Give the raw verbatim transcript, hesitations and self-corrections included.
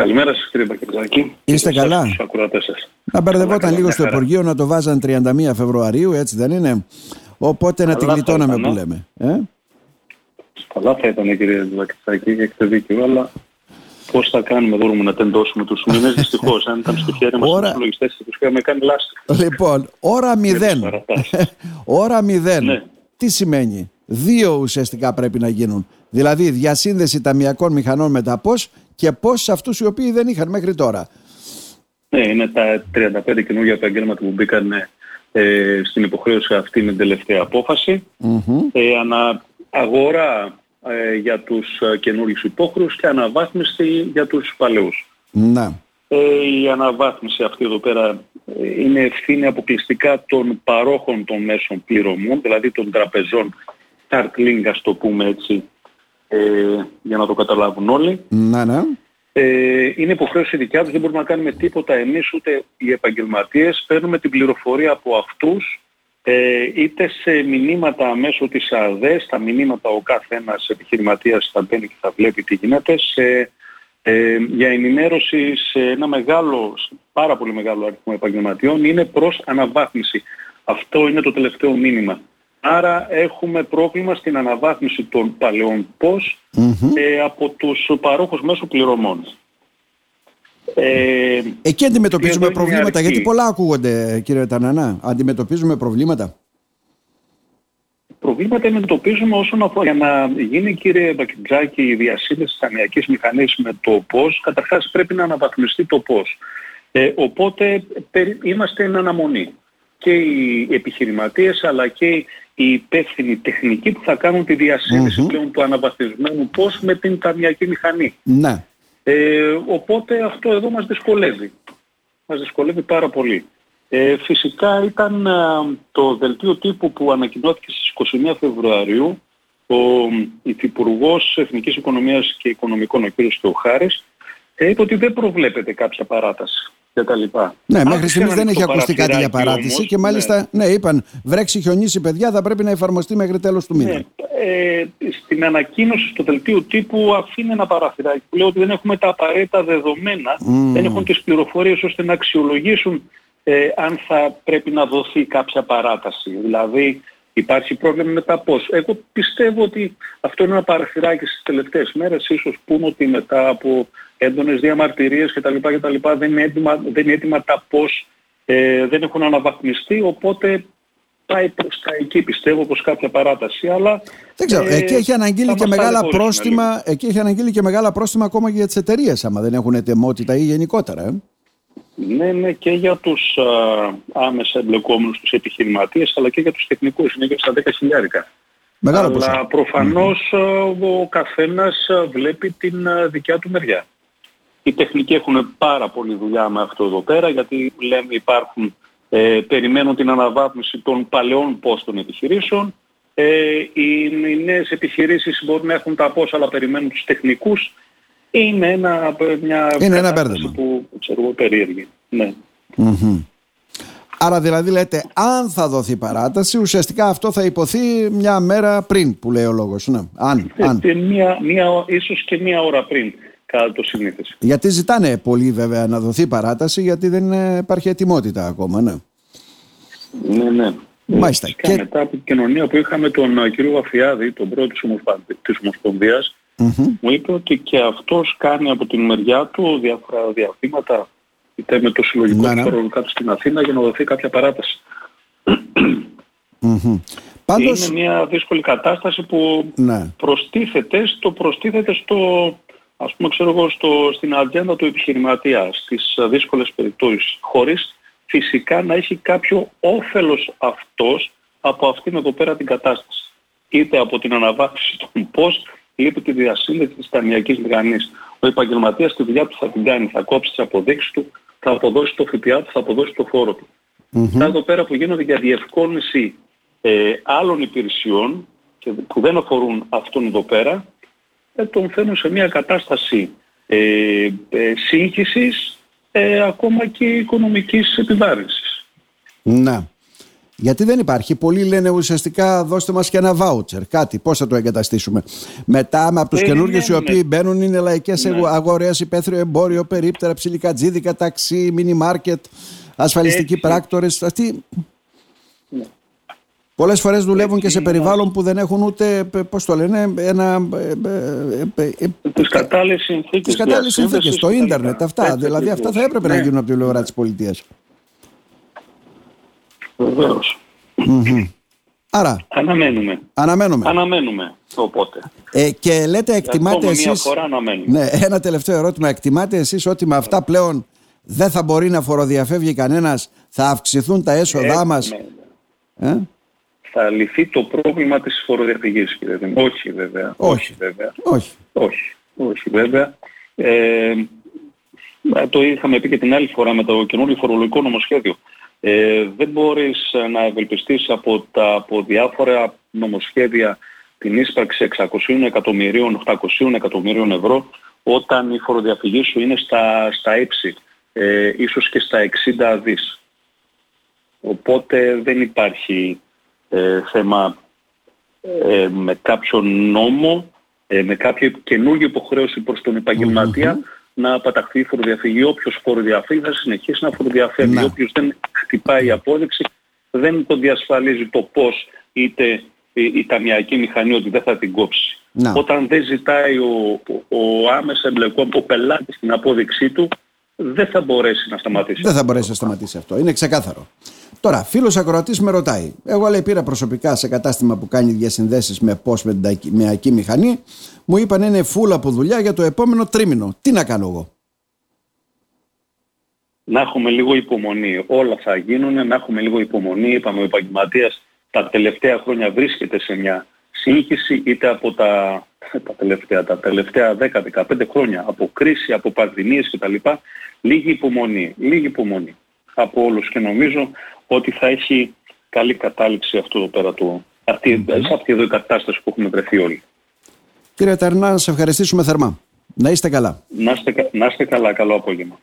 Καλημέρα σας κύριε Μπακιρτζάκη. Είστε καλά? Στους ακροατές σας. Να μπερδευόταν λίγο στο Υπουργείο να το βάζαν τριάντα μία Φεβρουαρίου, έτσι δεν είναι? Οπότε να τη γλιτώναμε που λέμε. Ε? Καλά θα ήταν κύριε Μπακιρτζάκη, έχετε δίκιο, αλλά πώς θα κάνουμε, μπορούμε να τεντώσουμε τους μήνες? Δυστυχώς, αν ήταν στο χέρι μας τους υπολογιστές, τους είχαμε κάνει λάστιχο. Λοιπόν, ώρα μηδέν. Ώρα μηδέν. Ναι. Τι σημαίνει? Δύο ουσιαστικά πρέπει να γίνουν. Δηλαδή, διασύνδεση ταμιακών μηχανών με τα ΠΟΣ και ΠΟΣ σε αυτούς οι οποίοι δεν είχαν μέχρι τώρα. Ναι, είναι τα τριάντα πέντε καινούργια επαγγέλματα που μπήκαν ε, στην υποχρέωση αυτή με την τελευταία απόφαση. Mm-hmm. Ε, ανα, αγορά ε, για τους καινούριους υπόχρεους και αναβάθμιση για τους παλαιούς. Να. Ε, η αναβάθμιση αυτή εδώ πέρα ε, είναι ευθύνη αποκλειστικά των παρόχων των μέσων πληρωμών, δηλαδή των τραπεζών. Startlink, ας το πούμε έτσι, ε, για να το καταλάβουν όλοι. Να, ναι. Ε, είναι υποχρέωση δικιά τους, δεν μπορούμε να κάνουμε τίποτα εμείς, ούτε οι επαγγελματίες. Παίρνουμε την πληροφορία από αυτούς, ε, είτε σε μηνύματα μέσω της ΑΔΕΣ, τα μηνύματα ο κάθε ένας επιχειρηματίας θα μπαίνει και θα βλέπει τι γίνεται, σε, ε, για ενημέρωση σε ένα μεγάλο, πάρα πολύ μεγάλο αριθμό επαγγελματιών, είναι προς αναβάθμιση. Αυτό είναι το τελευταίο μήνυμα. Άρα έχουμε πρόβλημα στην αναβάθμιση των παλαιών ΠΟΣ mm-hmm. ε, από τους παρόχους μέσω πληρωμών. Ε, Εκεί αντιμετωπίζουμε προβλήματα, γιατί πολλά ακούγονται κύριε Ταρνανά. Αντιμετωπίζουμε προβλήματα. Προβλήματα αντιμετωπίζουμε όσον αφορά. Για να γίνει κύριε Μπακιρτζάκη η διασύνδεση της ταμιακής μηχανής με το ΠΟΣ, καταρχάς πρέπει να αναβαθμιστεί το ΠΟΣ. Ε, οπότε περι, είμαστε εν αναμονή. Και οι επιχειρηματίες αλλά και οι υπεύθυνοι τεχνικοί που θα κάνουν τη διασύνδεση mm-hmm. πλέον του αναβαθμισμένου ΠΟΣ με την ταμιακή μηχανή. Ναι. Ε, οπότε αυτό εδώ μας δυσκολεύει. Μας δυσκολεύει πάρα πολύ. Ε, φυσικά ήταν α, το δελτίο τύπου που ανακοινώθηκε στις είκοσι μία Φεβρουαρίου ο Υφυπουργός Εθνικής Οικονομίας και Οικονομικών, ο κ. Στοχάρης, είπε ότι δεν προβλέπεται κάποια παράταση. Ναι, μέχρι στιγμής δεν έχει ακουστεί κάτι για παράτηση όμως, και μάλιστα ναι. Ναι, είπαν βρέξει χιονίσει παιδιά, θα πρέπει να εφαρμοστεί μέχρι τέλος του μήνα. Ναι, ε, στην ανακοίνωση στο δελτίο τύπου αφήνει ένα παράθυράκι. Λέω ότι δεν έχουμε τα απαραίτητα δεδομένα, mm. δεν έχουν τις πληροφορίες ώστε να αξιολογήσουν ε, αν θα πρέπει να δοθεί κάποια παράταση. Δηλαδή υπάρχει πρόβλημα μετά πώς. Εγώ πιστεύω ότι αυτό είναι ένα παραθυράκι στις τελευταίες μέρες, ίσως πούμε ότι μετά από έντονες διαμαρτυρίες κτλ. κτλ δεν, είναι έτοιμα, δεν είναι έτοιμα τα πώς, ε, δεν έχουν αναβαθμιστεί, οπότε πάει προς τα εκεί πιστεύω, προς κάποια παράταση. Αλλά, δεν ξέρω, ε, εκεί έχει αναγγείλει και μεγάλα πρόστιμα, εκεί έχει αναγγείλει και μεγάλα πρόστιμα ακόμα και για τις εταιρείες, άμα δεν έχουν ετοιμότητα ή γενικότερα. Ε. Ναι, ναι, και για τους α, άμεσα εμπλεκόμενους, τους επιχειρηματίες, αλλά και για τους τεχνικούς, είναι και στα δέκα χιλιάρικα. Μεγάλα αλλά ποσά. Προφανώς mm-hmm. ο καθένας βλέπει την α, δικιά του μεριά. Οι τεχνικοί έχουν πάρα πολλή δουλειά με αυτό εδώ πέρα, γιατί λέμε υπάρχουν, ε, περιμένουν την αναβάθμιση των παλαιών ΠΟΣ των επιχειρήσεων. Ε, οι, οι νέες επιχειρήσεις μπορούν να έχουν τα ΠΟΣ, αλλά περιμένουν τους τεχνικούς. Είναι ένα, μια είναι ένα μπέρδεμα που ξέρω εγώ περίεργη. Ναι. Mm-hmm. Άρα δηλαδή λέτε αν θα δοθεί παράταση, ουσιαστικά αυτό θα υποθεί μια μέρα πριν που λέει ο λόγος. Ναι. Αν, ε, αν. Μια, μια, ίσως και μια ώρα πριν κατά το συνήθες. Γιατί ζητάνε πολύ βέβαια να δοθεί παράταση, γιατί δεν υπάρχει ετοιμότητα ακόμα. Ναι, ναι. ναι. Μάλιστα. Και... μετά από την κοινωνία που είχαμε τον κύριο Βαφιάδη, τον πρόεδρο της Ομοσπονδίας, mm-hmm. μου είπε ότι και αυτός κάνει από την μεριά του διάφορα διαφήματα είτε με το συλλογικό ναι, ναι. χώρο κάτω στην Αθήνα για να δοθεί κάποια παράταση. Mm-hmm. Πάντως... είναι μια δύσκολη κατάσταση που ναι. προστίθεται στο, προστίθεται στο ας πούμε ξέρω εγώ στο, στην ατζέντα του επιχειρηματία στις δύσκολες περιπτώσεις, χωρίς φυσικά να έχει κάποιο όφελος αυτός από αυτήν εδώ πέρα την κατάσταση. Είτε από την αναβάθμιση των ΠΟΣ, είπε τη διασύνδεση της ταμιακής μηχανής. Ο επαγγελματίας τη δουλειά του θα την κάνει, θα κόψει τις αποδείξεις του, θα αποδώσει το ΦΠΑ του, θα αποδώσει το φόρο του. Mm-hmm. Αυτά εδώ πέρα που γίνονται για διευκόλυνση ε, άλλων υπηρεσιών και, που δεν αφορούν αυτόν εδώ πέρα, ε, τον φέρνουν σε μια κατάσταση ε, ε, σύγχυσης, ε, ακόμα και οικονομικής επιβάρυνσης. Να. Γιατί δεν υπάρχει. Πολλοί λένε ουσιαστικά δώστε μας και ένα βάουτσερ, κάτι, πώς θα το εγκαταστήσουμε. Μετά με από τους καινούργιους οι οποίοι μπαίνουν είναι λαϊκές ναι. αγορές, υπαίθριο εμπόριο, περίπτερα, ψιλικατζίδικα, ταξί, μίνι μάρκετ, ασφαλιστικοί έτσι. πράκτορες. Αυτοί ναι. πολλές φορές δουλεύουν έτσι, και σε περιβάλλον ναι. που δεν έχουν ούτε, πώς το λένε, ένα... τις κατάλληλες συνθήκες. Τις κατάλληλες συνθήκες, το ίντερνετ, αυτά. Έτσι, δηλαδή έτσι, αυτά θα έπρεπε ναι. να γίνουν από τη πλευρά της πολιτείας. Mm-hmm. Άρα αναμένουμε. αναμένουμε Αναμένουμε οπότε ε, και λέτε εκτιμάτε εσείς ναι, ένα τελευταίο ερώτημα, εκτιμάτε εσείς ότι με αυτά πλέον δεν θα μπορεί να φοροδιαφεύγει κανένας, θα αυξηθούν τα έσοδά ε, μας ε? Θα λυθεί το πρόβλημα της φοροδιαφυγής κύριε Δημήτρη? Όχι βέβαια. Όχι, όχι βέβαια, όχι. Όχι. Όχι, βέβαια. Ε, το είχαμε πει και την άλλη φορά με το καινούριο φορολογικό νομοσχέδιο. Ε, δεν μπορείς να ευελπιστείς από, τα, από διάφορα νομοσχέδια την ίσπραξη εξακοσίων εκατομμυρίων, οκτακοσίων εκατομμυρίων ευρώ όταν η φοροδιαφυγή σου είναι στα, στα ύψη, ε, ίσως και στα εξήντα δις. Οπότε δεν υπάρχει ε, θέμα ε, με κάποιο νόμο, ε, με κάποια καινούργια υποχρέωση προς τον επαγγελματία mm-hmm. να απαταχθεί η φοροδιαφυγή. Όποιος φοροδιαφύγει θα συνεχίσει να φοροδιαφεύγει. Να. Όποιος δεν χτυπάει η απόδειξη δεν τον διασφαλίζει το πώς είτε η, η ταμιακή μηχανή ότι δεν θα την κόψει. Να. Όταν δεν ζητάει ο, ο, ο άμεσα εμπλεκόμενος, ο πελάτης την απόδειξή του, δεν θα μπορέσει να σταματήσει. Δεν θα μπορέσει να σταματήσει αυτό. Είναι ξεκάθαρο. Τώρα, φίλος ακροατής με ρωτάει. Εγώ λέει πήρα προσωπικά σε κατάστημα που κάνει διασυνδέσεις με πώς με την ταμιακή μηχανή. Μου είπαν είναι φούλα από δουλειά για το επόμενο τρίμηνο. Τι να κάνω εγώ? Να έχουμε λίγο υπομονή. Όλα θα γίνουν. Να έχουμε λίγο υπομονή. Είπαμε ο επαγγελματίας τα τελευταία χρόνια βρίσκεται σε μια σύγχυση, είτε από τα, τα τελευταία, τα τελευταία δέκα με δεκαπέντε χρόνια, από κρίση, από πανδημίες κτλ. Λίγη υπομονή. Λίγη υπομονή από όλους και νομίζω ότι θα έχει καλή κατάληξη αυτό εδώ πέρα του, αυτή, mm-hmm. αυτή εδώ η κατάσταση που έχουμε βρεθεί όλοι. Κύριε Ταρνά, να σας ευχαριστήσουμε θερμά. Να είστε καλά. Να είστε, να είστε καλά. Καλό απόγευμα.